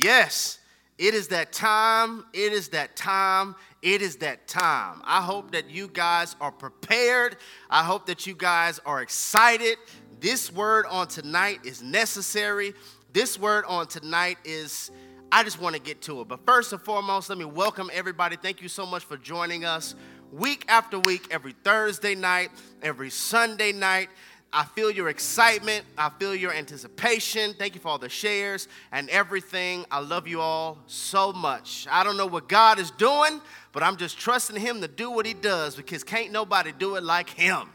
Yes, it is that time. It is that time. It is that time. I hope that you guys are prepared. I hope that you guys are excited. This word on tonight is necessary. This word on tonight is, I just want to get to it. But first and foremost, let me welcome everybody. Thank you so much for joining us week after week, every Thursday night, every Sunday night. I feel your excitement. I feel your anticipation. Thank you for all the shares and everything. I love you all so much. I don't know what God is doing, but I'm just trusting him to do what he does because can't nobody do it like him.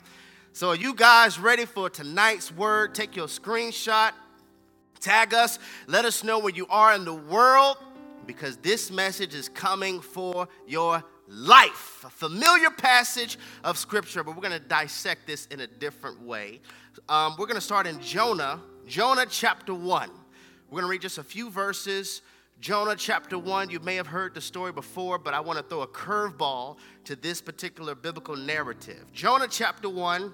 So are you guys ready for tonight's word? Take your screenshot, tag us, let us know where you are in the world because this message is coming for your life. A familiar passage of scripture, but we're going to dissect this in a different way. We're going to start in Jonah chapter 1. We're going to read just a few verses. Jonah chapter 1, you may have heard the story before, but I want to throw a curveball to this particular biblical narrative. Jonah chapter 1,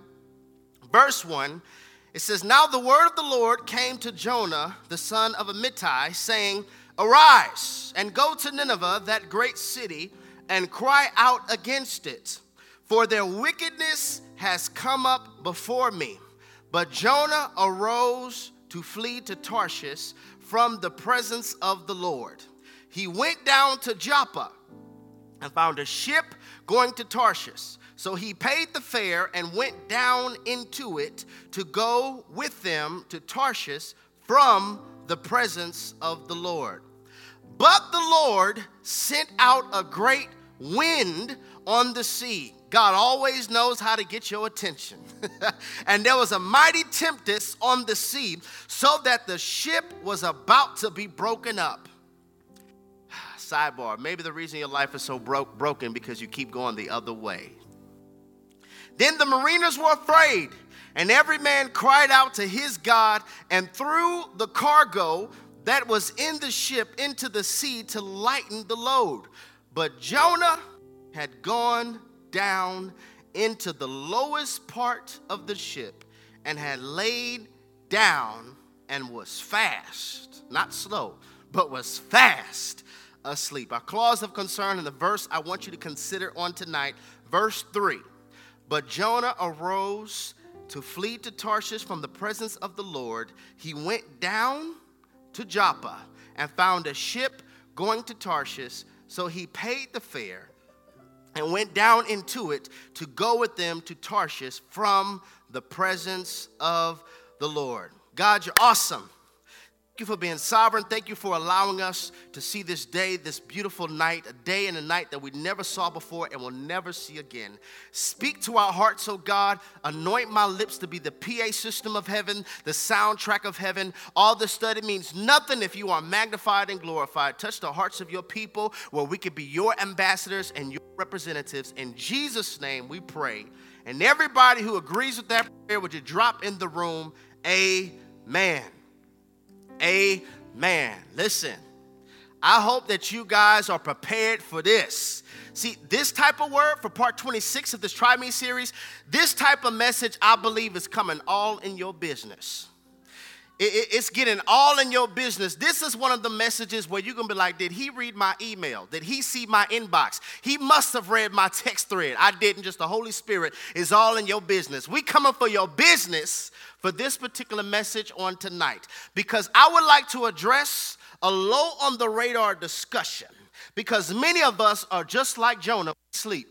verse 1, it says, Now the word of the Lord came to Jonah, the son of Amittai, saying, Arise and go to Nineveh, that great city, and cry out against it, for their wickedness has come up before me. But Jonah arose to flee to Tarshish from the presence of the Lord. He went down to Joppa and found a ship going to Tarshish. So he paid the fare and went down into it to go with them to Tarshish from the presence of the Lord. But the Lord sent out a great wind on the sea. God always knows how to get your attention. And there was a mighty tempest on the sea, so that the ship was about to be broken up. Sidebar, maybe the reason your life is so broken because you keep going the other way. Then the mariners were afraid, and every man cried out to his God and threw the cargo that was in the ship into the sea to lighten the load. But Jonah had gone down into the lowest part of the ship and had laid down and was fast, not slow, but was fast asleep. Our clause of concern in the verse I want you to consider on tonight, verse 3. But Jonah arose to flee to Tarshish from the presence of the Lord. He went down to Joppa and found a ship going to Tarshish, so he paid the fare and went down into it to go with them to Tarshish from the presence of the Lord. God, you're awesome. Thank you for being sovereign. Thank you for allowing us to see this day, this beautiful night, a day and a night that we never saw before and will never see again. Speak to our hearts, oh God. Anoint my lips to be the PA system of heaven, the soundtrack of heaven. All the study means nothing if you are magnified and glorified. Touch the hearts of your people where we could be your ambassadors and your representatives. In Jesus' name we pray. And everybody who agrees with that prayer, would you drop in the room, amen. Amen. Listen, I hope that you guys are prepared for this. See, this type of word for part 26 of this Try Me series, this type of message I believe is coming all in your business. It's getting all in your business. This is one of the messages where you're going to be like, did he read my email? Did he see my inbox? He must have read my text thread. I didn't. Just the Holy Spirit is all in your business. We coming for your business for this particular message on tonight, because I would like to address a low on the radar discussion, because many of us are just like Jonah, sleep.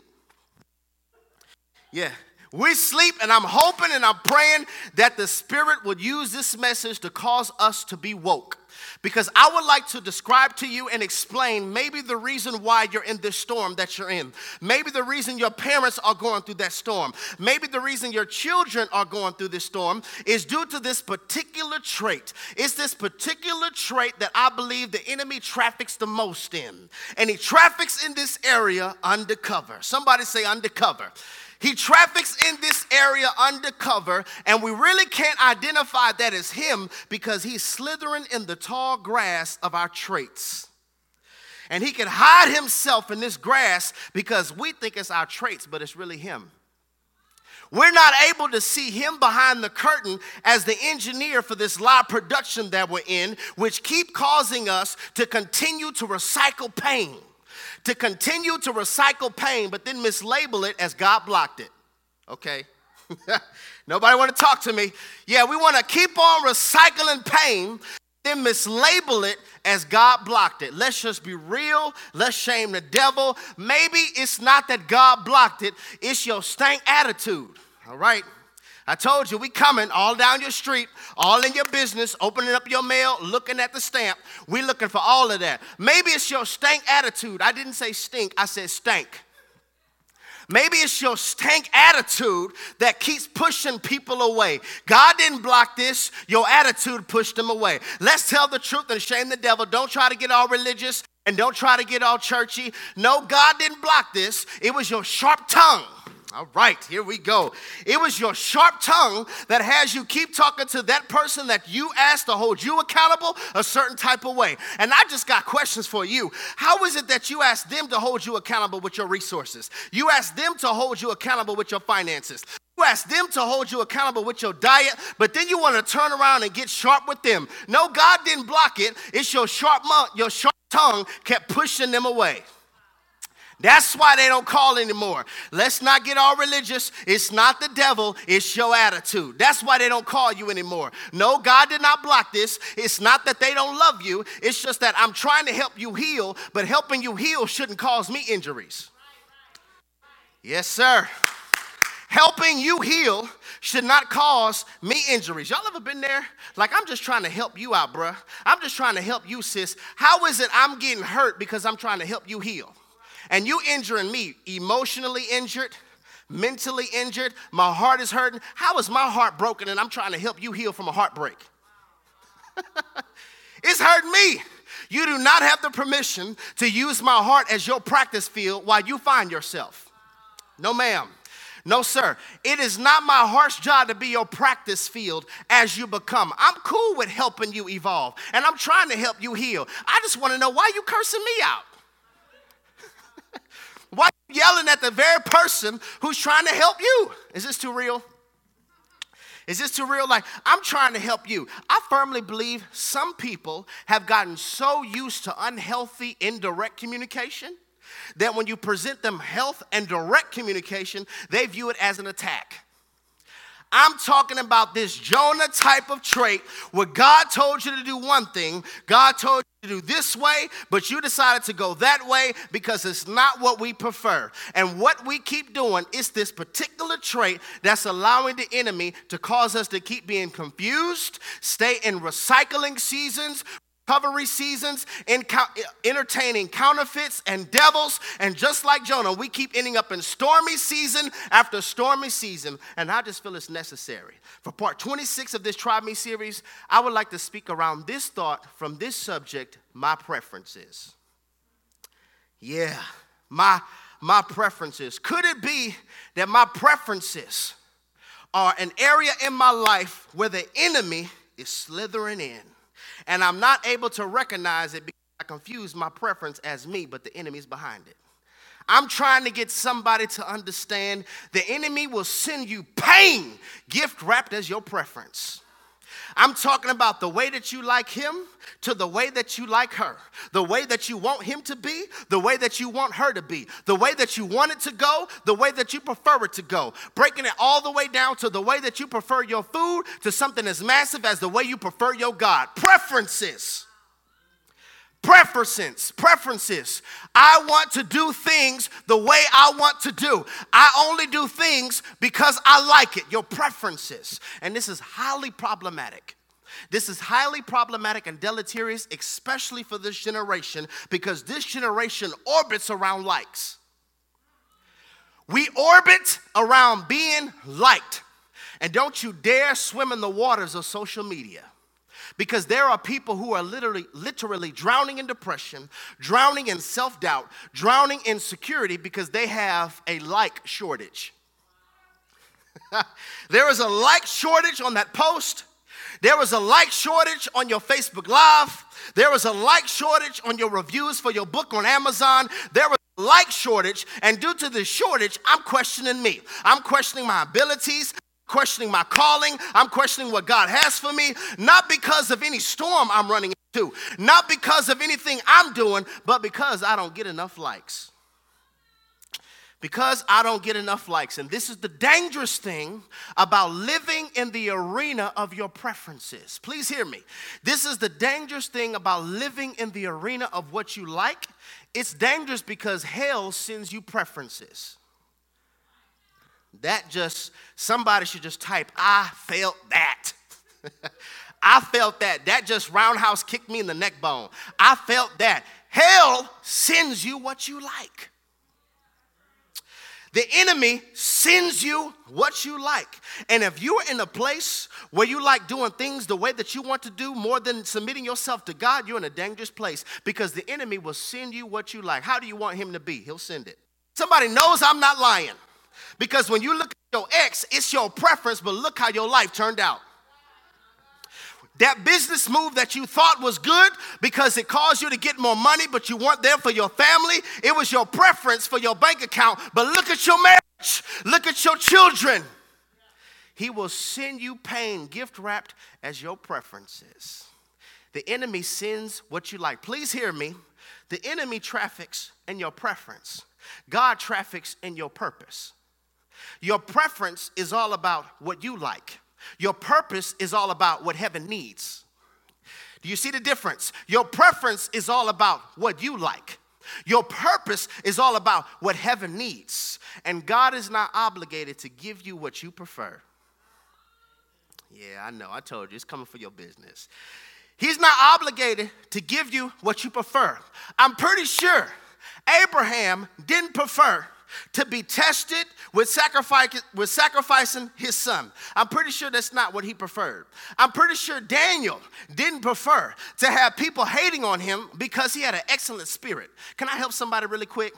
Yeah. We sleep, and I'm hoping and I'm praying that the Spirit would use this message to cause us to be woke. Because I would like to describe to you and explain maybe the reason why you're in this storm that you're in. Maybe the reason your parents are going through that storm. Maybe the reason your children are going through this storm is due to this particular trait. It's this particular trait that I believe the enemy traffics the most in. And he traffics in this area undercover. Somebody say undercover. He traffics in this area undercover, and we really can't identify that as him because he's slithering in the tall grass of our traits. And he can hide himself in this grass because we think it's our traits, but it's really him. We're not able to see him behind the curtain as the engineer for this live production that we're in, which keep causing us to continue to recycle pain, but then mislabel it as God blocked it. Okay. Nobody want to talk to me? Yeah, we want to keep on recycling pain, then mislabel it as God blocked it. Let's just be real. Let's shame the devil. Maybe it's not that God blocked it. It's your stank attitude. All right. I told you, we coming all down your street, all in your business, opening up your mail, looking at the stamp. We looking for all of that. Maybe it's your stank attitude. I didn't say stink. I said stank. Maybe it's your stank attitude that keeps pushing people away. God didn't block this. Your attitude pushed them away. Let's tell the truth and shame the devil. Don't try to get all religious and don't try to get all churchy. No, God didn't block this. It was your sharp tongue. All right, here we go. It was your sharp tongue that has you keep talking to that person that you asked to hold you accountable a certain type of way. And I just got questions for you. How is it that you asked them to hold you accountable with your resources? You asked them to hold you accountable with your finances. You asked them to hold you accountable with your diet, but then you want to turn around and get sharp with them. No, God didn't block it. It's your sharp tongue kept pushing them away. That's why they don't call anymore. Let's not get all religious. It's not the devil. It's your attitude. That's why they don't call you anymore. No, God did not block this. It's not that they don't love you. It's just that I'm trying to help you heal, but helping you heal shouldn't cause me injuries. Yes, sir. Helping you heal should not cause me injuries. Y'all ever been there? Like, I'm just trying to help you out, bruh. I'm just trying to help you, sis. How is it I'm getting hurt because I'm trying to help you heal? And you injuring me, emotionally injured, mentally injured, my heart is hurting. How is my heart broken and I'm trying to help you heal from a heartbreak? It's hurting me. You do not have the permission to use my heart as your practice field while you find yourself. No, ma'am. No, sir. It is not my heart's job to be your practice field as you become. I'm cool with helping you evolve, and I'm trying to help you heal. I just want to know why you cursing me out. Why are you yelling at the very person who's trying to help you? Is this too real? Is this too real? Like, I'm trying to help you. I firmly believe some people have gotten so used to unhealthy, indirect communication that when you present them health and direct communication, they view it as an attack. I'm talking about this Jonah type of trait where God told you to do one thing, God told you to do this way, but you decided to go that way because it's not what we prefer. And what we keep doing is this particular trait that's allowing the enemy to cause us to keep being confused, stay in recycling seasons, recovery seasons, entertaining counterfeits and devils. And just like Jonah, we keep ending up in stormy season after stormy season. And I just feel it's necessary. For part 26 of this Try Me series, I would like to speak around this thought from this subject, my preferences. Yeah, my preferences. Could it be that my preferences are an area in my life where the enemy is slithering in? And I'm not able to recognize it because I confuse my preference as me, but the enemy's behind it. I'm trying to get somebody to understand the enemy will send you pain, gift wrapped as your preference. I'm talking about the way that you like him to the way that you like her, the way that you want him to be, the way that you want her to be, the way that you want it to go, the way that you prefer it to go, breaking it all the way down to the way that you prefer your food to something as massive as the way you prefer your God. Preferences. Preferences. I want to do things the way I want to do. I only do things because I like it. Your preferences. And this is highly problematic. This is highly problematic and deleterious, especially for this generation, because this generation orbits around likes. We orbit around being liked. And don't you dare swim in the waters of social media. Because there are people who are literally drowning in depression, drowning in self-doubt, drowning in insecurity because they have a like shortage. There is a like shortage on that post. There was a like shortage on your Facebook Live. There was a like shortage on your reviews for your book on Amazon. There was a like shortage, and due to this shortage, I'm questioning me. I'm questioning my abilities, questioning my calling. I'm questioning what God has for me, not because of any storm I'm running into, not because of anything I'm doing, but because I don't get enough likes. Because I don't get enough likes. And this is the dangerous thing about living in the arena of your preferences. Please hear me. This is the dangerous thing about living in the arena of what you like. It's dangerous because hell sends you preferences. Somebody should just type, I felt that. I felt that. That just roundhouse kicked me in the neck bone. I felt that. Hell sends you what you like. The enemy sends you what you like. And if you're in a place where you like doing things the way that you want to do more than submitting yourself to God, you're in a dangerous place because the enemy will send you what you like. How do you want him to be? He'll send it. Somebody knows I'm not lying. Because when you look at your ex, it's your preference, but look how your life turned out. That business move that you thought was good because it caused you to get more money, but you weren't there for your family. It was your preference for your bank account, but look at your marriage. Look at your children. He will send you pain gift-wrapped as your preferences. The enemy sends what you like. Please hear me. The enemy traffics in your preference. God traffics in your purpose. Your preference is all about what you like. Your purpose is all about what heaven needs. Do you see the difference? Your preference is all about what you like. Your purpose is all about what heaven needs. And God is not obligated to give you what you prefer. Yeah, I know. I told you. It's coming for your business. He's not obligated to give you what you prefer. I'm pretty sure Abraham didn't prefer to be tested with sacrificing his son. I'm pretty sure that's not what he preferred. I'm pretty sure Daniel didn't prefer to have people hating on him because he had an excellent spirit. Can I help somebody really quick?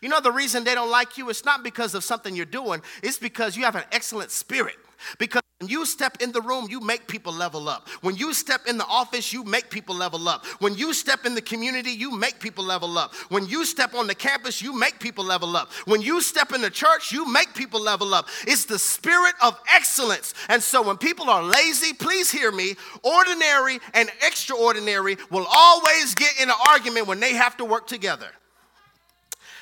You know the reason they don't like you? It's not because of something you're doing. It's because you have an excellent spirit. Because when you step in the room, you make people level up. When you step in the office, you make people level up. When you step in the community, you make people level up. When you step on the campus, you make people level up. When you step in the church, you make people level up. It's the spirit of excellence. And so when people are lazy, please hear me, ordinary and extraordinary will always get in an argument when they have to work together.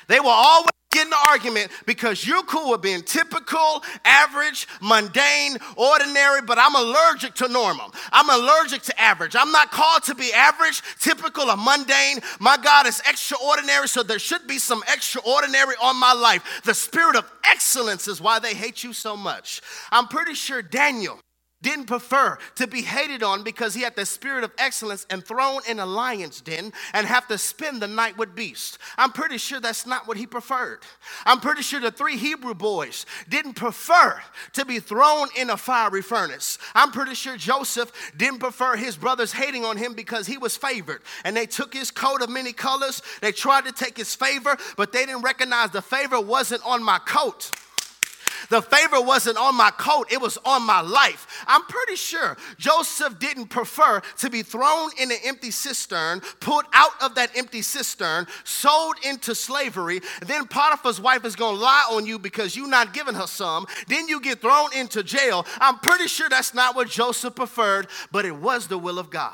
They will always get in an argument because you're cool with being typical, average, mundane, ordinary, but I'm allergic to normal. I'm allergic to average. I'm not called to be average, typical, or mundane. My God is extraordinary, so there should be some extraordinary on my life. The spirit of excellence is why they hate you so much. I'm pretty sure Daniel didn't prefer to be hated on because he had the spirit of excellence and thrown in a lion's den and have to spend the night with beasts. I'm pretty sure that's not what he preferred. I'm pretty sure the three Hebrew boys didn't prefer to be thrown in a fiery furnace. I'm pretty sure Joseph didn't prefer his brothers hating on him because he was favored. And they took his coat of many colors. They tried to take his favor, but they didn't recognize the favor wasn't on my coat. The favor wasn't on my coat, it was on my life. I'm pretty sure Joseph didn't prefer to be thrown in an empty cistern, pulled out of that empty cistern, sold into slavery. Then Potiphar's wife is going to lie on you because you're not giving her some. Then you get thrown into jail. I'm pretty sure that's not what Joseph preferred, but it was the will of God.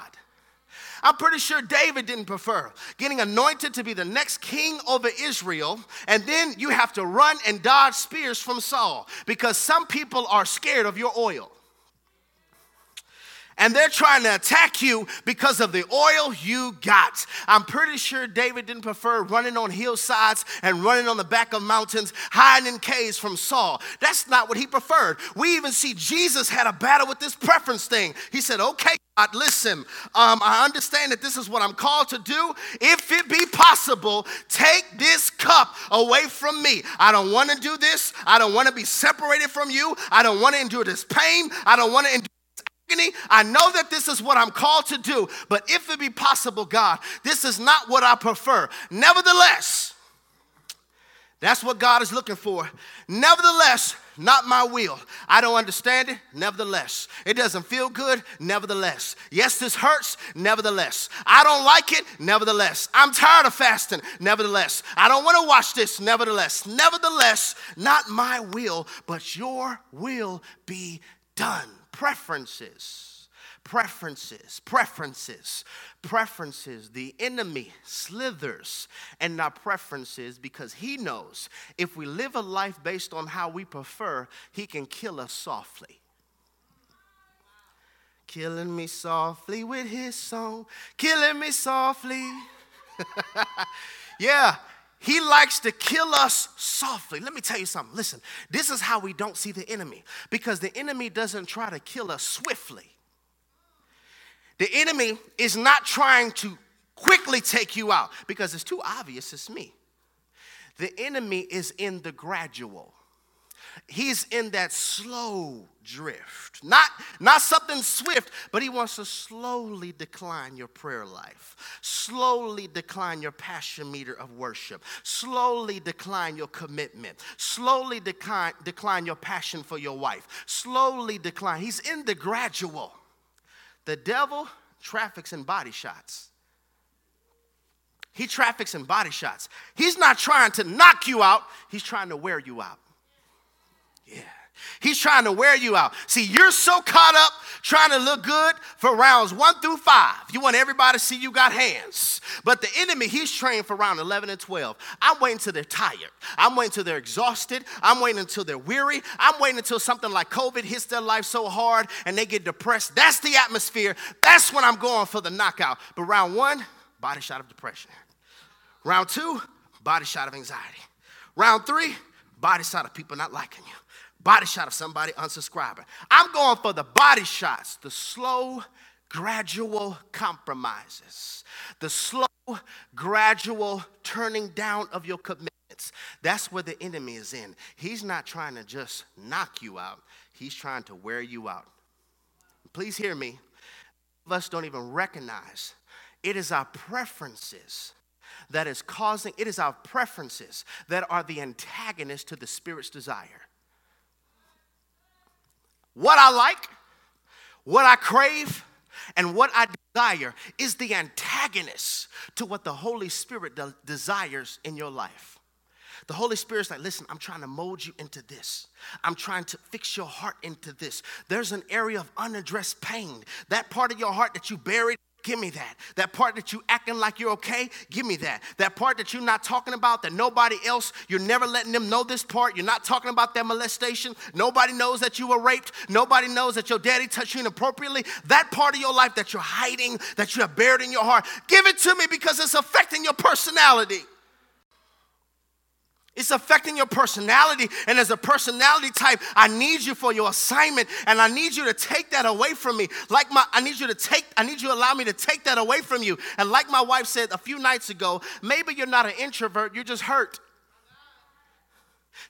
I'm pretty sure David didn't prefer getting anointed to be the next king over Israel, and then you have to run and dodge spears from Saul because some people are scared of your oil. And they're trying to attack you because of the oil you got. I'm pretty sure David didn't prefer running on hillsides and running on the back of mountains, hiding in caves from Saul. That's not what he preferred. We even see Jesus had a battle with this preference thing. He said, okay, God, listen, I understand that this is what I'm called to do. If it be possible, take this cup away from me. I don't want to do this. I don't want to be separated from you. I don't want to endure this pain. I don't want to endure I know that this is what I'm called to do, but if it be possible, God, this is not what I prefer. Nevertheless, that's what God is looking for. Nevertheless, Not my will. I don't understand it, nevertheless. It doesn't feel good, nevertheless. Yes, this hurts, nevertheless. I don't like it, nevertheless. I'm tired of fasting, nevertheless. I don't want to watch this, nevertheless. Nevertheless, not my will, but your will be done. Preferences. The enemy slithers in our preferences because he knows if we live a life based on how we prefer, he can kill us softly. Killing me softly with his song, killing me softly. Yeah, he likes to kill us softly. Let me tell you something. Listen, this is how we don't see the enemy, because the enemy doesn't try to kill us swiftly. The enemy is not trying to quickly take you out because it's too obvious it's me. The enemy is in the gradual. He's in that slow drift. Not something swift, but he wants to slowly decline your prayer life. Slowly decline your passion meter of worship. Slowly decline your commitment. Slowly decline your passion for your wife. Slowly decline. He's in the gradual. The devil traffics in body shots. He traffics in body shots. He's not trying to knock you out. He's trying to wear you out. Yeah. He's trying to wear you out. See, you're so caught up trying to look good for rounds 1 through 5. You want everybody to see you got hands. But the enemy, he's trained for round 11 and 12. I'm waiting until they're tired. I'm waiting until they're exhausted. I'm waiting until they're weary. I'm waiting until something like COVID hits their life so hard and they get depressed. That's the atmosphere. That's when I'm going for the knockout. But round 1, body shot of depression. Round 2, body shot of anxiety. Round 3, body shot of people not liking you. Body shot of somebody unsubscribing. I'm going for the body shots, the slow, gradual compromises, the slow, gradual turning down of your commitments. That's where the enemy is in. He's not trying to just knock you out. He's trying to wear you out. Please hear me. Many of us don't even recognize it is our preferences that is causing, it is our preferences that are the antagonist to the Spirit's desire. What I like, what I crave, and what I desire is the antagonist to what the Holy Spirit desires in your life. The Holy Spirit's like, listen, I'm trying to mold you into this. I'm trying to fix your heart into this. There's an area of unaddressed pain. That part of your heart that you buried, give me that. That part that you acting like you're okay, give me that. That part that you're not talking about, that nobody else, you're never letting them know this part. You're not talking about that molestation. Nobody knows that you were raped. Nobody knows that your daddy touched you inappropriately. That part of your life that you're hiding, that you have buried in your heart, give it to me because it's affecting your personality. It's affecting your personality, and as a personality type, I need you for your assignment, and I need you to take that away from me. I need you to allow me to take that away from you. And like my wife said a few nights ago, maybe you're not an introvert, you're just hurt.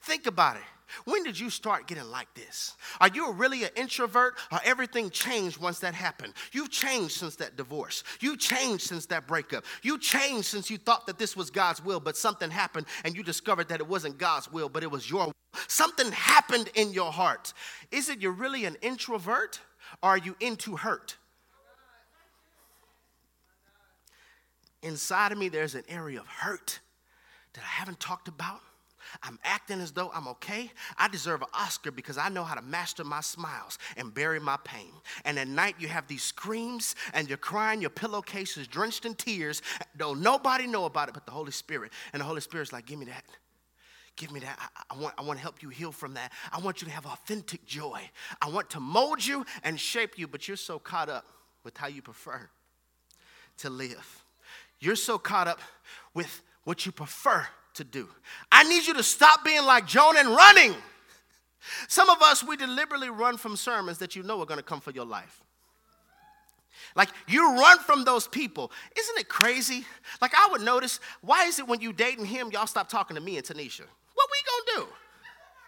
Think about it. When did you start getting like this? Are you really an introvert, or everything changed once that happened? You've changed since that divorce. You've changed since that breakup. You changed since you thought that this was God's will, but something happened and you discovered that it wasn't God's will, but it was your will. Something happened in your heart. Is it you're really an introvert, or are you into hurt? Inside of me, there's an area of hurt that I haven't talked about. I'm acting as though I'm okay. I deserve an Oscar because I know how to master my smiles and bury my pain. And at night you have these screams and you're crying. Your pillowcase is drenched in tears. Don't nobody know about it but the Holy Spirit. And the Holy Spirit's like, give me that. Give me that. I want to help you heal from that. I want you to have authentic joy. I want to mold you and shape you, but you're so caught up with how you prefer to live. You're so caught up with what you prefer to do. I need you to stop being like Jonah and running. Some of us, we deliberately run from sermons that you know are going to come for your life. Like, you run from those people. Isn't it crazy? Like, I would notice, why is it when you dating him, y'all stop talking to me and Tanisha? What we going to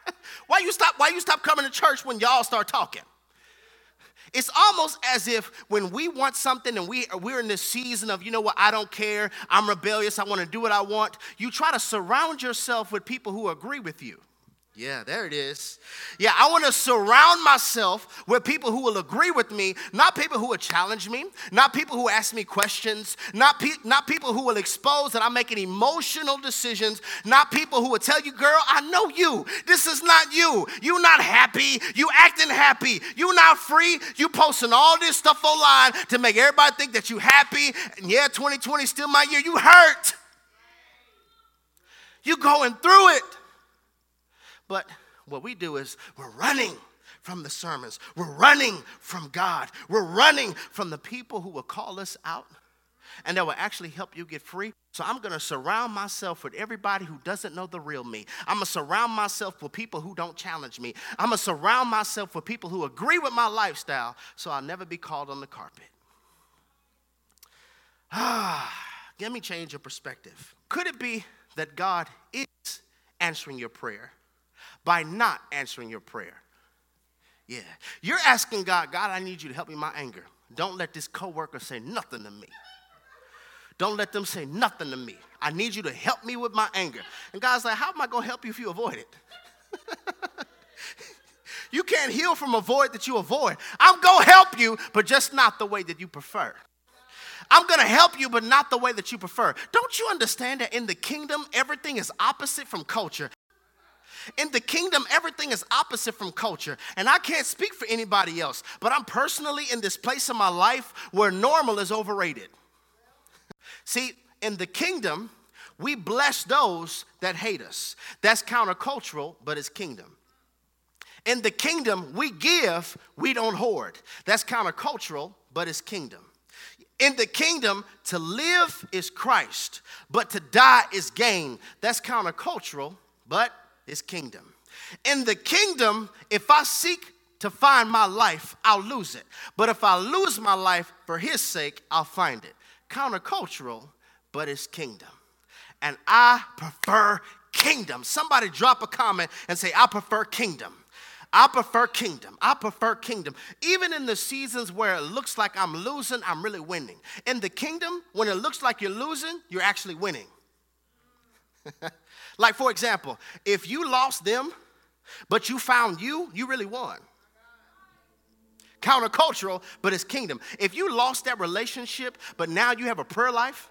do? Why you stop coming to church when y'all start talking? It's almost as if when we want something and we're in this season of, you know what, I don't care, I'm rebellious, I want to do what I want, you try to surround yourself with people who agree with you. Yeah, there it is. Yeah, I want to surround myself with people who will agree with me, not people who will challenge me, not people who ask me questions, not people who will expose that I'm making emotional decisions, not people who will tell you, girl, I know you. This is not you. You're not happy. You acting happy. You're not free. You posting all this stuff online to make everybody think that you happy. And yeah, 2020 is still my year. You hurt. You going through it. But what we do is we're running from the sermons. We're running from God. We're running from the people who will call us out and that will actually help you get free. So I'm going to surround myself with everybody who doesn't know the real me. I'm going to surround myself with people who don't challenge me. I'm going to surround myself with people who agree with my lifestyle so I'll never be called on the carpet. Let me change your perspective. Could it be that God is answering your prayer by not answering your prayer? Yeah. You're asking God, God, I need you to help me in my anger. Don't let this coworker say nothing to me. Don't let them say nothing to me. I need you to help me with my anger. And God's like, how am I going to help you if you avoid it? You can't heal from a void that you avoid. I'm going to help you, but just not the way that you prefer. I'm going to help you, but not the way that you prefer. Don't you understand that in the kingdom, everything is opposite from culture? In the kingdom, everything is opposite from culture. And I can't speak for anybody else, but I'm personally in this place in my life where normal is overrated. See, in the kingdom, we bless those that hate us. That's countercultural, but it's kingdom. In the kingdom, we give, we don't hoard. That's countercultural, but it's kingdom. In the kingdom, to live is Christ, but to die is gain. That's countercultural, but it's kingdom. In the kingdom, if I seek to find my life, I'll lose it. But if I lose my life for his sake, I'll find it. Countercultural, but it's kingdom. And I prefer kingdom. Somebody drop a comment and say, I prefer kingdom. I prefer kingdom. I prefer kingdom. Even in the seasons where it looks like I'm losing, I'm really winning. In the kingdom, when it looks like you're losing, you're actually winning. Like, for example, if you lost them, but you found you, you really won. Countercultural, but it's kingdom. If you lost that relationship, but now you have a prayer life.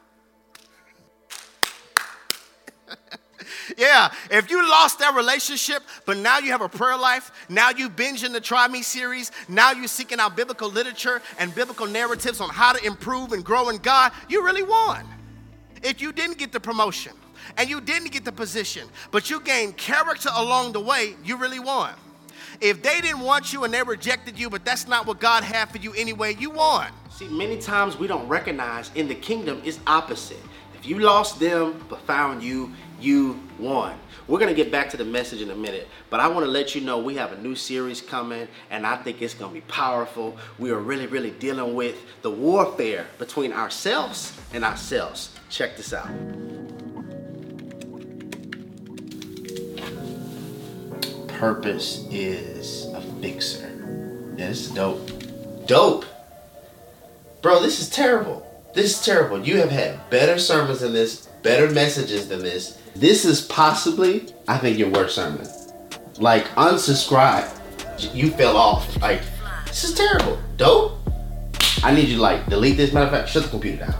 Yeah, if you lost that relationship, but now you have a prayer life, now you binge in the Try Me series, now you're seeking out biblical literature and biblical narratives on how to improve and grow in God, you really won. If you didn't get the promotion, and you didn't get the position, but you gained character along the way, you really won. If they didn't want you and they rejected you, but that's not what God had for you anyway, you won. See, many times we don't recognize in the kingdom it's opposite. If you lost them but found you, you won. We're going to get back to the message in a minute, but I want to let you know we have a new series coming, and I think it's going to be powerful. We are really, really dealing with the warfare between ourselves and ourselves. Check this out. Purpose is a fixer. Yeah, this is dope. Dope. Bro, this is terrible. This is terrible. You have had better sermons than this, better messages than this. This is possibly, I think, your worst sermon. Like, unsubscribe. You fell off. Like, this is terrible. Dope. I need you to, like, delete this. Matter of fact, shut the computer down.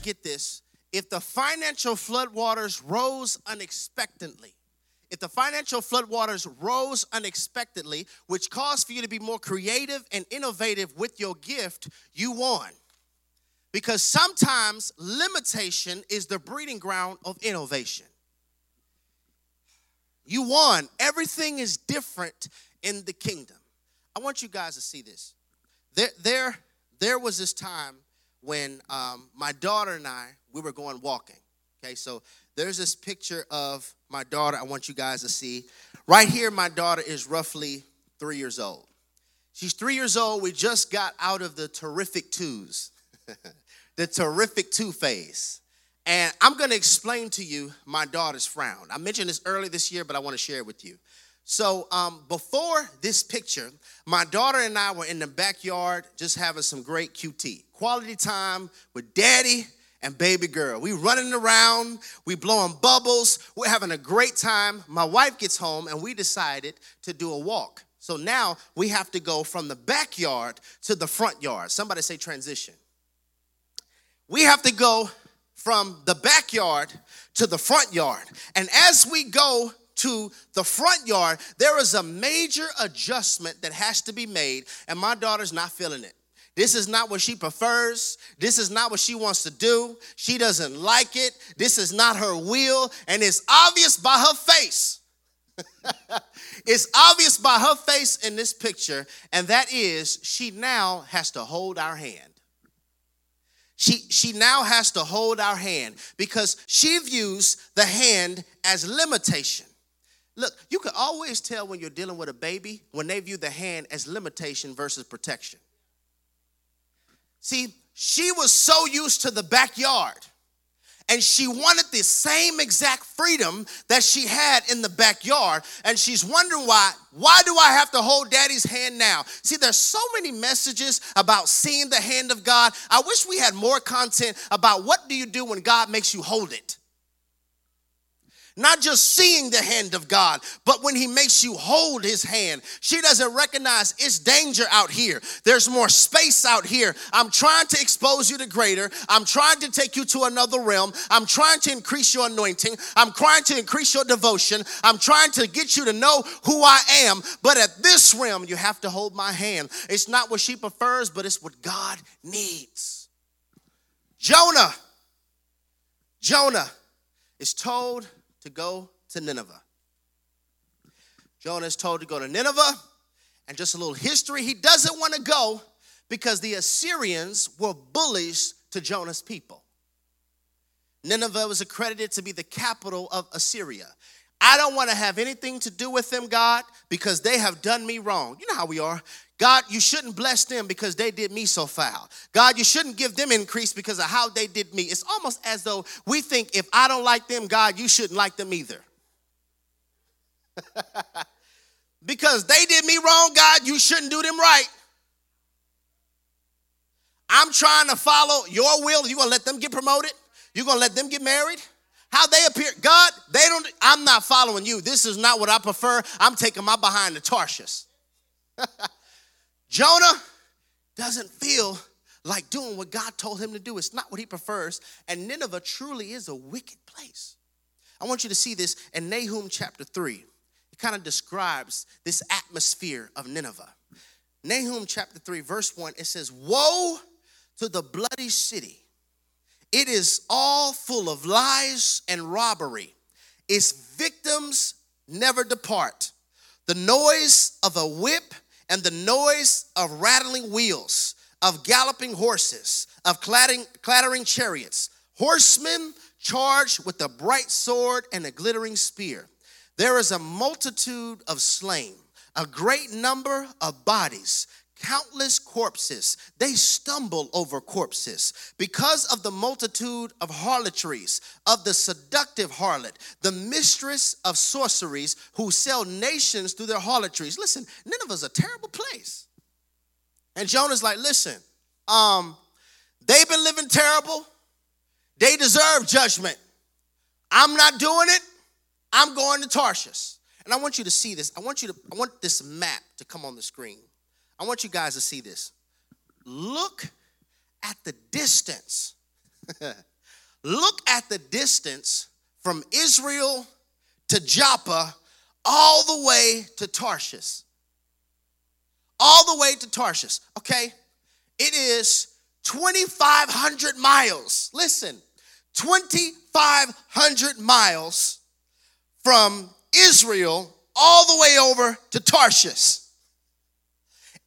Get this, if the financial floodwaters rose unexpectedly, which caused for you to be more creative and innovative with your gift, you won. Because sometimes limitation is the breeding ground of innovation. You won. Everything is different in the kingdom. I want you guys to see this. There was this time when my daughter and I, we were going walking. Okay, so there's this picture of my daughter I want you guys to see. Right here, my daughter is roughly 3 years old. She's 3 years old. We just got out of the terrific twos, the terrific two phase. And I'm going to explain to you my daughter's frown. I mentioned this earlier this year, but I want to share it with you. So before this picture, my daughter and I were in the backyard just having some great QT, quality time with daddy and baby girl. We running around, we blowing bubbles, we're having a great time. My wife gets home and we decided to do a walk. So now we have to go from the backyard to the front yard. Somebody say transition. We have to go from the backyard to the front yard. And as we go to the front yard, there is a major adjustment that has to be made, and my daughter's not feeling it. This is not what she prefers. This is not what she wants to do. She doesn't like it. This is not her will, and it's obvious by her face. It's obvious by her face in this picture, and that is she now has to hold our hand. She now has to hold our hand because she views the hand as limitation. Look, you can always tell when you're dealing with a baby when they view the hand as limitation versus protection. See, she was so used to the backyard, and she wanted the same exact freedom that she had in the backyard, and she's wondering why do I have to hold daddy's hand now? See, there's so many messages about seeing the hand of God. I wish we had more content about what do you do when God makes you hold it. Not just seeing the hand of God, but when he makes you hold his hand. She doesn't recognize it's danger out here. There's more space out here. I'm trying to expose you to greater. I'm trying to take you to another realm. I'm trying to increase your anointing. I'm trying to increase your devotion. I'm trying to get you to know who I am. But at this realm, you have to hold my hand. It's not what she prefers, but it's what God needs. Jonah is told to go to Nineveh. Jonah is told to go to Nineveh, and just a little history. He doesn't want to go because the Assyrians were bullies to Jonah's people. Nineveh was accredited to be the capital of Assyria. I don't want to have anything to do with them, God, because they have done me wrong. You know how we are. God, you shouldn't bless them because they did me so foul. God, you shouldn't give them increase because of how they did me. It's almost as though we think if I don't like them, God, you shouldn't like them either. Because they did me wrong, God, you shouldn't do them right. I'm trying to follow your will. You're going to let them get promoted? You're going to let them get married? How they appear, God, I'm not following you. This is not what I prefer. I'm taking my behind to Tarshish. Jonah doesn't feel like doing what God told him to do. It's not what he prefers. And Nineveh truly is a wicked place. I want you to see this in Nahum chapter 3. It kind of describes this atmosphere of Nineveh. Nahum chapter 3, verse 1, it says, "Woe to the bloody city. It is all full of lies and robbery. Its victims never depart. The noise of a whip and the noise of rattling wheels, of galloping horses, of clattering chariots. Horsemen charged with a bright sword and a glittering spear. There is a multitude of slain, a great number of bodies, countless corpses. They stumble over corpses because of the multitude of harlotries, of the seductive harlot, the mistress of sorceries who sell nations through their harlotries." Listen, Nineveh's a terrible place. And Jonah's like, listen, they've been living terrible. They deserve judgment. I'm not doing it. I'm going to Tarshish. And I want you to see this. I want this map to come on the screen. I want you guys to see this. Look at the distance. Look at the distance from Israel to Joppa all the way to Tarshish. All the way to Tarshish, okay? It is 2,500 miles. Listen, 2,500 miles from Israel all the way over to Tarshish.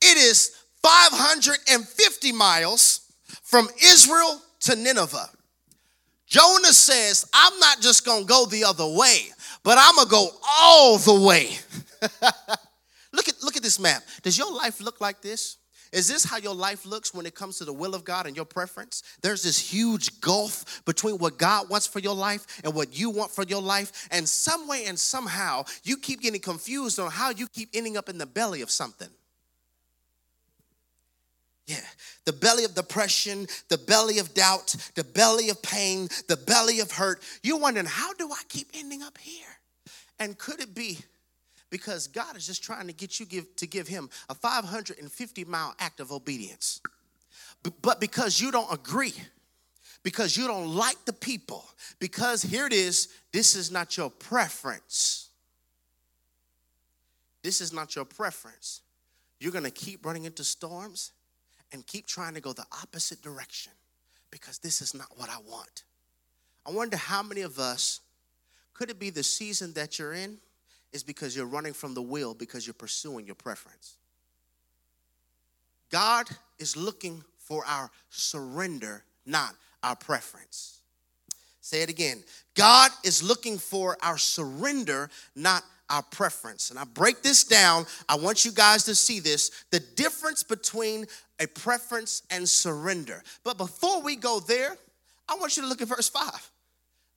It is 550 miles from Israel to Nineveh. Jonah says, I'm not just going to go the other way, but I'm going to go all the way. Look at this map. Does your life look like this? Is this how your life looks when it comes to the will of God and your preference? There's this huge gulf between what God wants for your life and what you want for your life. And some way and somehow, you keep getting confused on how you keep ending up in the belly of something. Yeah, the belly of depression, the belly of doubt, the belly of pain, the belly of hurt. You're wondering, how do I keep ending up here? And could it be because God is just trying to get you to give him a 550-mile act of obedience? But because you don't agree, because you don't like the people, because here it is, this is not your preference. This is not your preference. You're going to keep running into storms and keep trying to go the opposite direction because this is not what I want. I wonder how many of us, could it be the season that you're in is because you're running from the will because you're pursuing your preference? God is looking for our surrender, not our preference. Say it again. God is looking for our surrender, not our preference. And I break this down. I want you guys to see this, the difference between a preference and surrender. But before we go there, I want you to look at verse 5.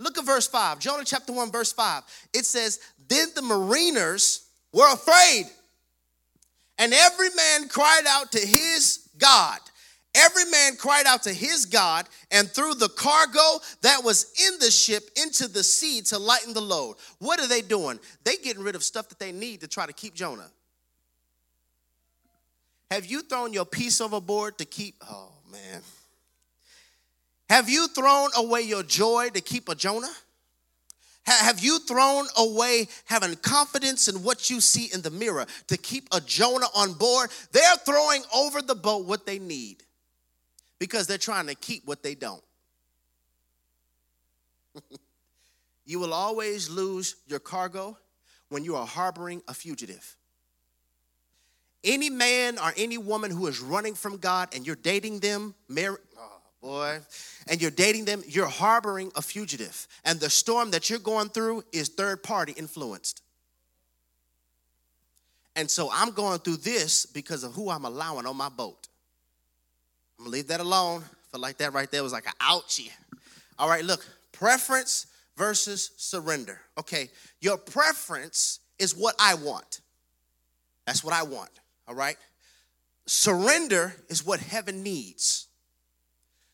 Look at verse 5. Jonah chapter 1, verse 5. It says, then the mariners were afraid, and every man cried out to his God. Every man cried out to his God and threw the cargo that was in the ship into the sea to lighten the load. What are they doing? They getting rid of stuff that they need to try to keep Jonah. Have you thrown your peace overboard to keep? Oh, man. Have you thrown away your joy to keep a Jonah? Have you thrown away having confidence in what you see in the mirror to keep a Jonah on board? They're throwing over the boat what they need, because they're trying to keep what they don't. You will always lose your cargo when you are harboring a fugitive. Any man or any woman who is running from God and you're dating them, you're harboring a fugitive. And the storm that you're going through is third party influenced. And so I'm going through this because of who I'm allowing on my boat. I'm going to leave that alone. I feel like that right there was like an ouchie. All right, look, preference versus surrender. Okay, your preference is what I want. That's what I want, all right? Surrender is what heaven needs.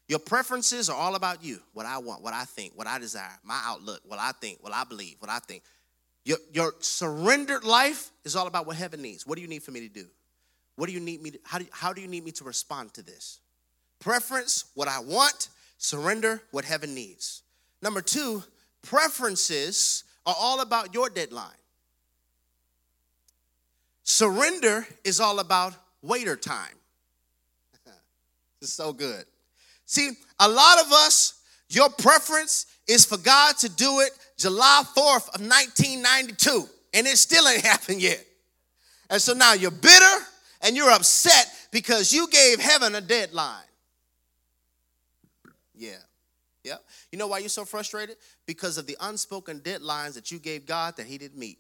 Your preferences are all about you, what I want, what I think, what I desire, my outlook, what I think, what I believe, what I think. Your surrendered life is all about what heaven needs. What do you need for me to do? What do you need me to, how do you need me to respond to this? Preference, what I want. Surrender, what heaven needs. Number two, preferences are all about your deadline. Surrender is all about waiter time. It's so good. See, a lot of us, your preference is for God to do it July 4th of 1992, and it still ain't happened yet. And so now you're bitter and you're upset because you gave heaven a deadline. Yeah. You know why you're so frustrated? Because of the unspoken deadlines that you gave God that he didn't meet.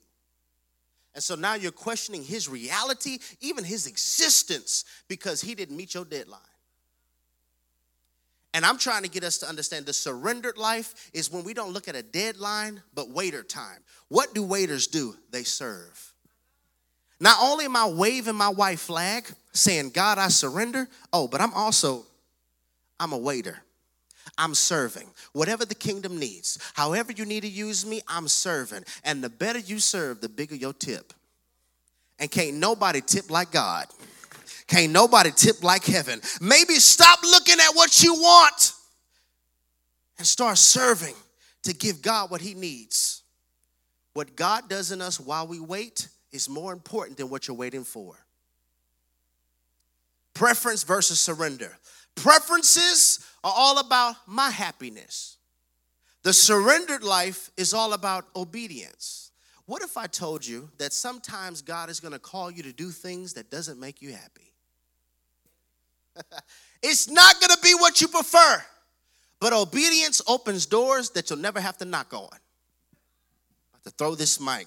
And so now you're questioning his reality, even his existence, because he didn't meet your deadline. And I'm trying to get us to understand the surrendered life is when we don't look at a deadline, but waiter time. What do waiters do? They serve. Not only am I waving my white flag, saying, God, I surrender. Oh, but I'm a waiter. I'm serving. Whatever the kingdom needs, however you need to use me, I'm serving. And the better you serve, the bigger your tip. And can't nobody tip like God. Can't nobody tip like heaven. Maybe stop looking at what you want and start serving to give God what he needs. What God does in us while we wait is more important than what you're waiting for. Preference versus surrender. Preferences are all about my happiness. The surrendered life is all about obedience. What if I told you that sometimes God is going to call you to do things that doesn't make you happy? It's not going to be what you prefer, but obedience opens doors that you'll never have to knock on. I'm about to throw this mic.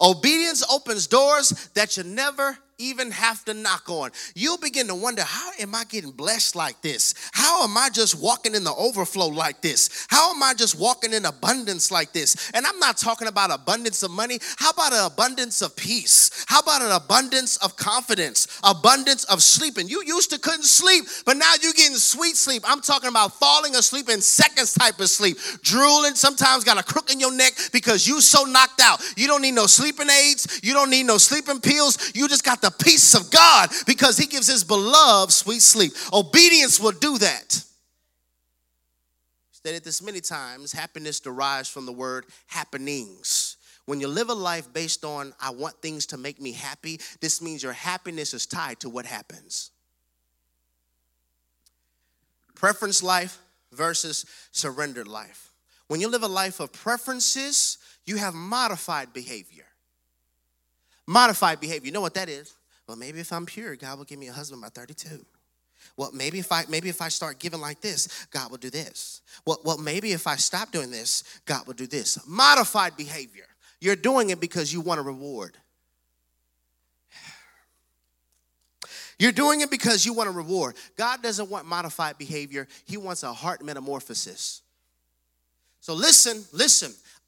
Obedience opens doors that you never even have to knock on. You'll begin to wonder, how am I getting blessed like this? How am I just walking in the overflow like this? How am I just walking in abundance like this? And I'm not talking about abundance of money. How about an abundance of peace? How about an abundance of confidence? Abundance of sleep. And you used to couldn't sleep, but now you're getting sweet sleep. I'm talking about falling asleep in seconds type of sleep. Drooling, sometimes got a crook in your neck because you so knocked out. You don't need no sleeping aids. You don't need no sleeping pills. You just got the peace of God because he gives his beloved sweet sleep. Obedience will do that. Stated this many times, happiness derives from the word happenings. When you live a life based on, I want things to make me happy, this means your happiness is tied to what happens. Preference life versus surrendered life. When you live a life of preferences, you have modified behavior. Modified behavior. You know what that is? Well, maybe if I'm pure, God will give me a husband by 32. Well, maybe if I start giving like this, God will do this. Well, maybe if I stop doing this, God will do this. Modified behavior. You're doing it because you want a reward. You're doing it because you want a reward. God doesn't want modified behavior. He wants a heart metamorphosis. So listen.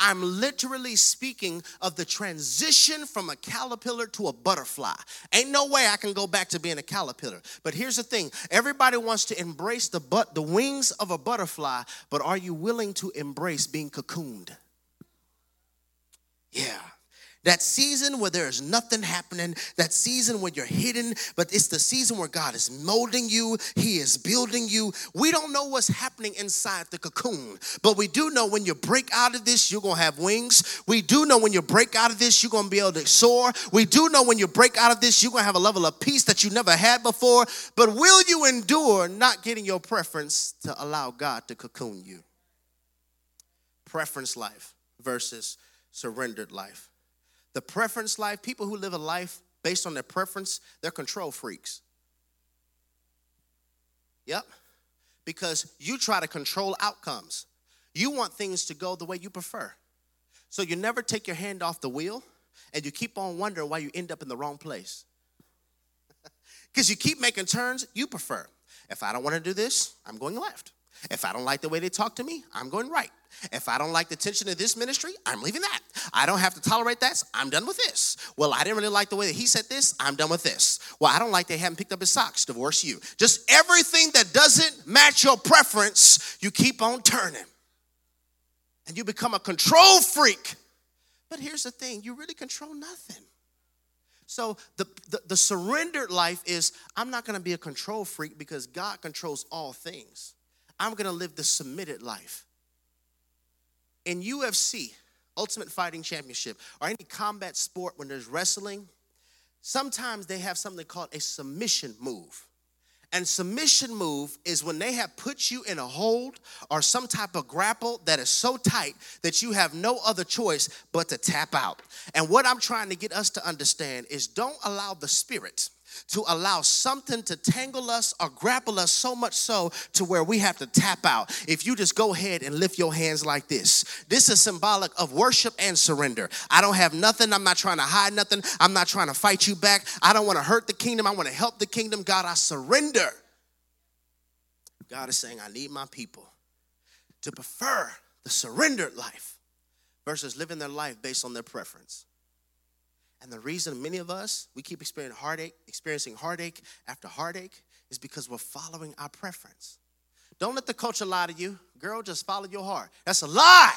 I'm literally speaking of the transition from a caterpillar to a butterfly. Ain't no way I can go back to being a caterpillar. But here's the thing. Everybody wants to embrace the wings of a butterfly, but are you willing to embrace being cocooned? Yeah. That season where there is nothing happening, that season where you're hidden, but it's the season where God is molding you. He is building you. We don't know what's happening inside the cocoon, but we do know when you break out of this, you're going to have wings. We do know when you break out of this, you're going to be able to soar. We do know when you break out of this, you're going to have a level of peace that you never had before. But will you endure not getting your preference to allow God to cocoon you? Preference life versus surrendered life. The preference life, people who live a life based on their preference, they're control freaks. Yep, because you try to control outcomes. You want things to go the way you prefer. So you never take your hand off the wheel, and you keep on wondering why you end up in the wrong place. Because you keep making turns you prefer. If I don't want to do this, I'm going left. If I don't like the way they talk to me, I'm going right. If I don't like the tension of this ministry, I'm leaving that. I don't have to tolerate that. So I'm done with this. Well, I didn't really like the way that he said this. I'm done with this. Well, I don't like they haven't picked up his socks. Divorce you. Just everything that doesn't match your preference, you keep on turning. And you become a control freak. But here's the thing. You really control nothing. So the surrendered life is, I'm not going to be a control freak because God controls all things. I'm going to live the submitted life. In UFC, Ultimate Fighting Championship, or any combat sport when there's wrestling, sometimes they have something called a submission move. And submission move is when they have put you in a hold or some type of grapple that is so tight that you have no other choice but to tap out. And what I'm trying to get us to understand is don't allow the spirit to allow something to tangle us or grapple us so much so to where we have to tap out. If you just go ahead and lift your hands like this. This is symbolic of worship and surrender. I don't have nothing. I'm not trying to hide nothing. I'm not trying to fight you back. I don't want to hurt the kingdom. I want to help the kingdom. God, I surrender. God is saying, I need my people to prefer the surrendered life versus living their life based on their preference. And the reason many of us, we keep experiencing heartache after heartache is because we're following our preference. Don't let the culture lie to you. Girl, just follow your heart. That's a lie.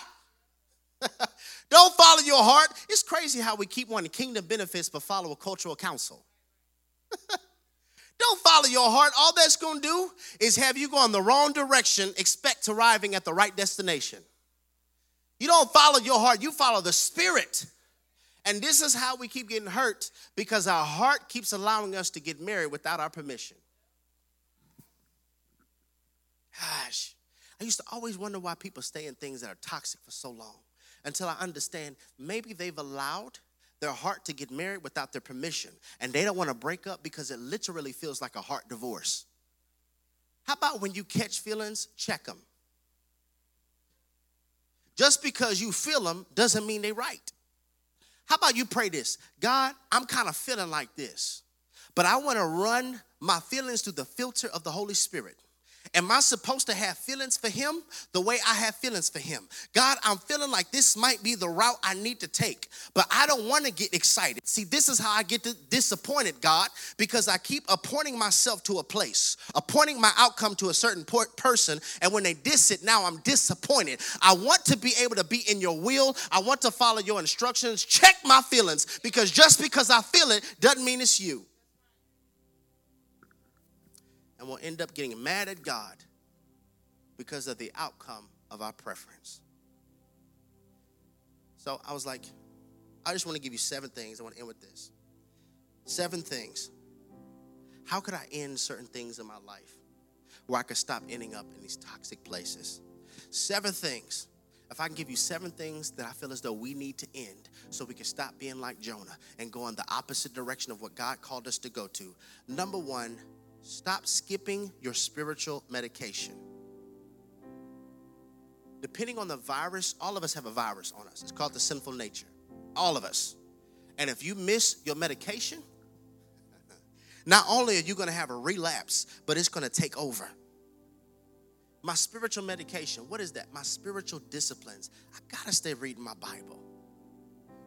Don't follow your heart. It's crazy how we keep wanting kingdom benefits but follow a cultural counsel. Don't follow your heart. All that's going to do is have you go in the wrong direction, expect arriving at the right destination. You don't follow your heart. You follow the spirit. And this is how we keep getting hurt because our heart keeps allowing us to get married without our permission. Gosh, I used to always wonder why people stay in things that are toxic for so long until I understand maybe they've allowed their heart to get married without their permission. And they don't want to break up because it literally feels like a heart divorce. How about when you catch feelings, check them. Just because you feel them doesn't mean they're right. How about you pray this? God, I'm kind of feeling like this. But I want to run my feelings through the filter of the Holy Spirit. Am I supposed to have feelings for him the way I have feelings for him? God, I'm feeling like this might be the route I need to take, but I don't want to get excited. See, this is how I get disappointed, God, because I keep appointing myself to a place, appointing my outcome to a certain person, and when they diss it, now I'm disappointed. I want to be able to be in your will. I want to follow your instructions. Check my feelings, because just because I feel it doesn't mean it's you. And we'll end up getting mad at God because of the outcome of our preference. So I was like, I just want to give you 7 things. I want to end with this. 7 things. How could I end certain things in my life where I could stop ending up in these toxic places? 7 things. If I can give you 7 things that I feel as though we need to end so we can stop being like Jonah and go in the opposite direction of what God called us to go to. Number 1, stop skipping your spiritual medication. Depending on the virus, all of us have a virus on us. It's called the sinful nature. All of us. And if you miss your medication, not only are you going to have a relapse, but it's going to take over. My spiritual medication, what is that? My spiritual disciplines. I got to stay reading my Bible.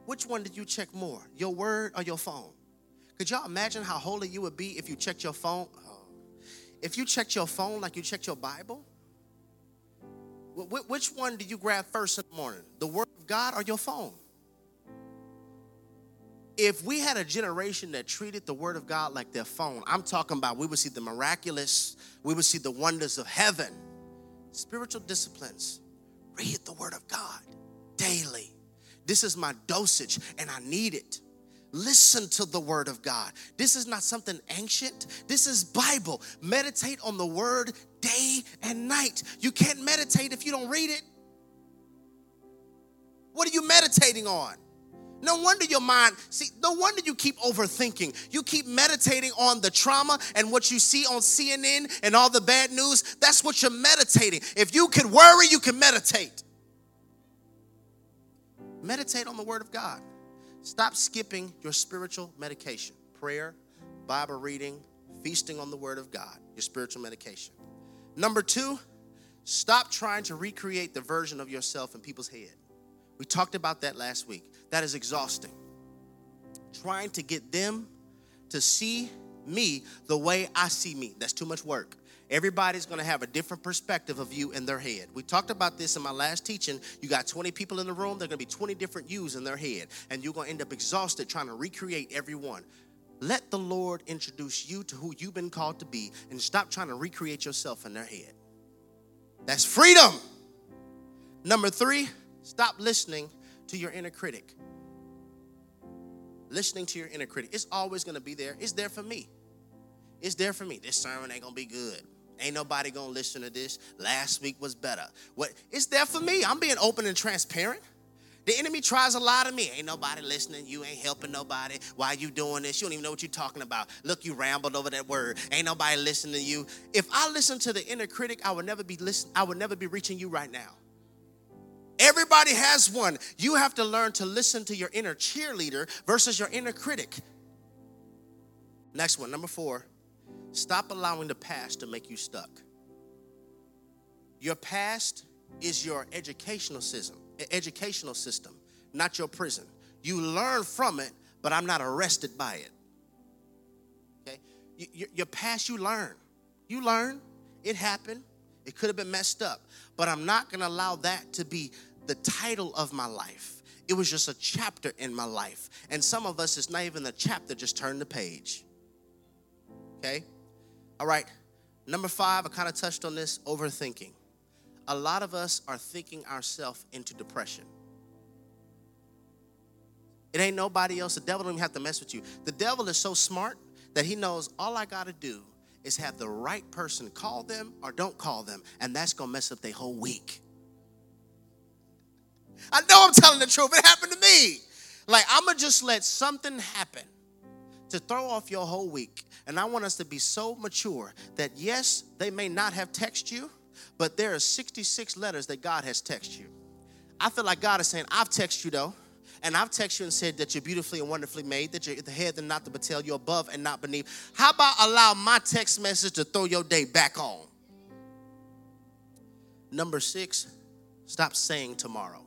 Which one did you check more, your word or your phone? Could y'all imagine how holy you would be if you checked your phone? If you checked your phone like you checked your Bible? Which one do you grab first in the morning? The Word of God or your phone? If we had a generation that treated the Word of God like their phone, I'm talking about we would see the miraculous, we would see the wonders of heaven. Spiritual disciplines. Read the Word of God daily. This is my dosage and I need it. Listen to the Word of God. This is not something ancient. This is Bible. Meditate on the Word day and night. You can't meditate if you don't read it. What are you meditating on? No wonder your mind, no wonder you keep overthinking. You keep meditating on the trauma and what you see on CNN and all the bad news. That's what you're meditating. If you can worry, you can meditate. Meditate on the Word of God. Stop skipping your spiritual medication. Prayer, Bible reading, feasting on the Word of God, your spiritual medication. Number 2, stop trying to recreate the version of yourself in people's head. We talked about that last week. That is exhausting. Trying to get them to see me the way I see me. That's too much work. Everybody's going to have a different perspective of you in their head. We talked about this in my last teaching. You got 20 people in the room. There are going to be 20 different yous in their head. And you're going to end up exhausted trying to recreate everyone. Let the Lord introduce you to who you've been called to be and stop trying to recreate yourself in their head. That's freedom. Number 3, stop listening to your inner critic. Listening to your inner critic. It's always going to be there. It's there for me. It's there for me. This sermon ain't going to be good. Ain't nobody going to listen to this. Last week was better. What? It's there for me. I'm being open and transparent. The enemy tries a lie to me. Ain't nobody listening. You ain't helping nobody. Why you doing this? You don't even know what you're talking about. Look, you rambled over that word. Ain't nobody listening to you. If I listen to the inner critic, I would never be reaching you right now. Everybody has one. You have to learn to listen to your inner cheerleader versus your inner critic. Next one, number 4. Stop allowing the past to make you stuck. Your past is your educational system, not your prison. You learn from it, but I'm not arrested by it. Okay? Your past, you learn. It happened. It could have been messed up, but I'm not going to allow that to be the title of my life. It was just a chapter in my life. And some of us, it's not even the chapter, just turn the page. Okay? All right, number 5, I kind of touched on this, overthinking. A lot of us are thinking ourselves into depression. It ain't nobody else. The devil don't even have to mess with you. The devil is so smart that he knows all I got to do is have the right person call them or don't call them, and that's going to mess up their whole week. I know I'm telling the truth. It happened to me. Like, I'm going to just let something happen to throw off your whole week. And I want us to be so mature that, yes, they may not have texted you, but there are 66 letters that God has texted you. I feel like God is saying, I've texted you, though. And I've texted you and said that you're beautifully and wonderfully made, that you're the head and not the tail, you're above and not beneath. How about allow my text message to throw your day back on? Number 6, stop saying tomorrow.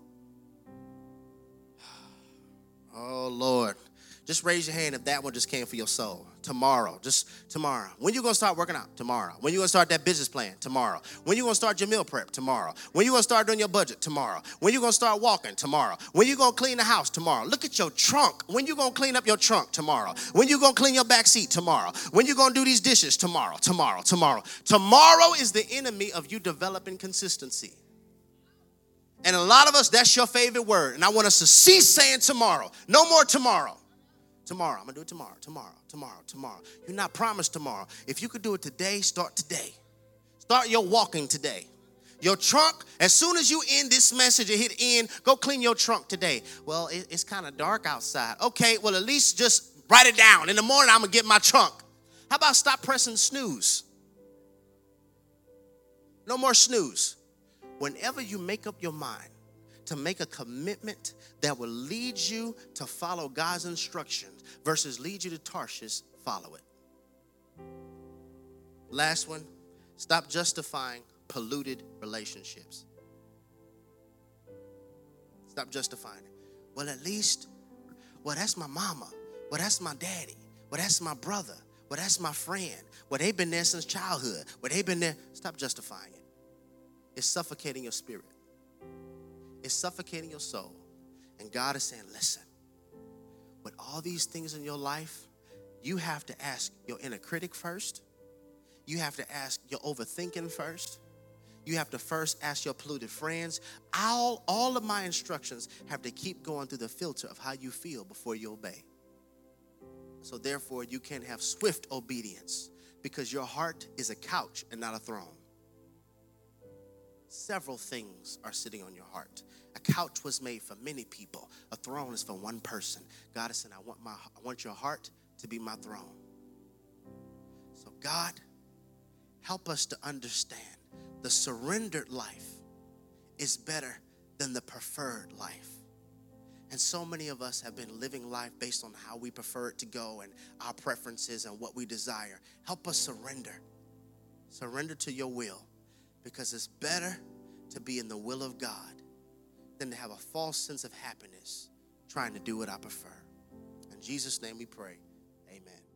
Oh, Lord. Just raise your hand if that one just came for your soul. Tomorrow, just tomorrow. When you gonna start working out? Tomorrow. When you gonna start that business plan? Tomorrow. When you gonna start your meal prep? Tomorrow. When you gonna start doing your budget? Tomorrow. When you gonna start walking? Tomorrow. When you gonna clean the house? Tomorrow. Look at your trunk. When you gonna clean up your trunk? Tomorrow. When you gonna clean your back seat? Tomorrow. When you gonna do these dishes? Tomorrow. Tomorrow. Tomorrow. Tomorrow is the enemy of you developing consistency. And a lot of us, that's your favorite word. And I want us to cease saying tomorrow. No more tomorrow. Tomorrow, I'm going to do it tomorrow, tomorrow, tomorrow, tomorrow. You're not promised tomorrow. If you could do it today, start today. Start your walking today. Your trunk, as soon as you end this message and hit end, go clean your trunk today. Well, it's kind of dark outside. Okay, well, at least just write it down. In the morning, I'm going to get my trunk. How about stop pressing snooze? No more snooze. Whenever you make up your mind to make a commitment that will lead you to follow God's instructions versus lead you to Tarshish, follow it. Last one, stop justifying polluted relationships. Stop justifying it. Well, at least, well, that's my mama. Well, that's my daddy. Well, that's my brother. Well, that's my friend. Well, they've been there since childhood. Well, they've been there. Stop justifying it. It's suffocating your spirit. It's suffocating your soul. And God is saying, listen, with all these things in your life, you have to ask your inner critic first. You have to ask your overthinking first. You have to first ask your polluted friends. All of my instructions have to keep going through the filter of how you feel before you obey. So therefore, you can have swift obedience because your heart is a couch and not a throne. Several things are sitting on your heart. A couch was made for many people. A throne is for one person. God is saying, I want your heart to be my throne. So God, help us to understand the surrendered life is better than the preferred life. And so many of us have been living life based on how we prefer it to go and our preferences and what we desire. Help us surrender. Surrender to your will, because it's better to be in the will of God than to have a false sense of happiness trying to do what I prefer. In Jesus' name we pray. Amen.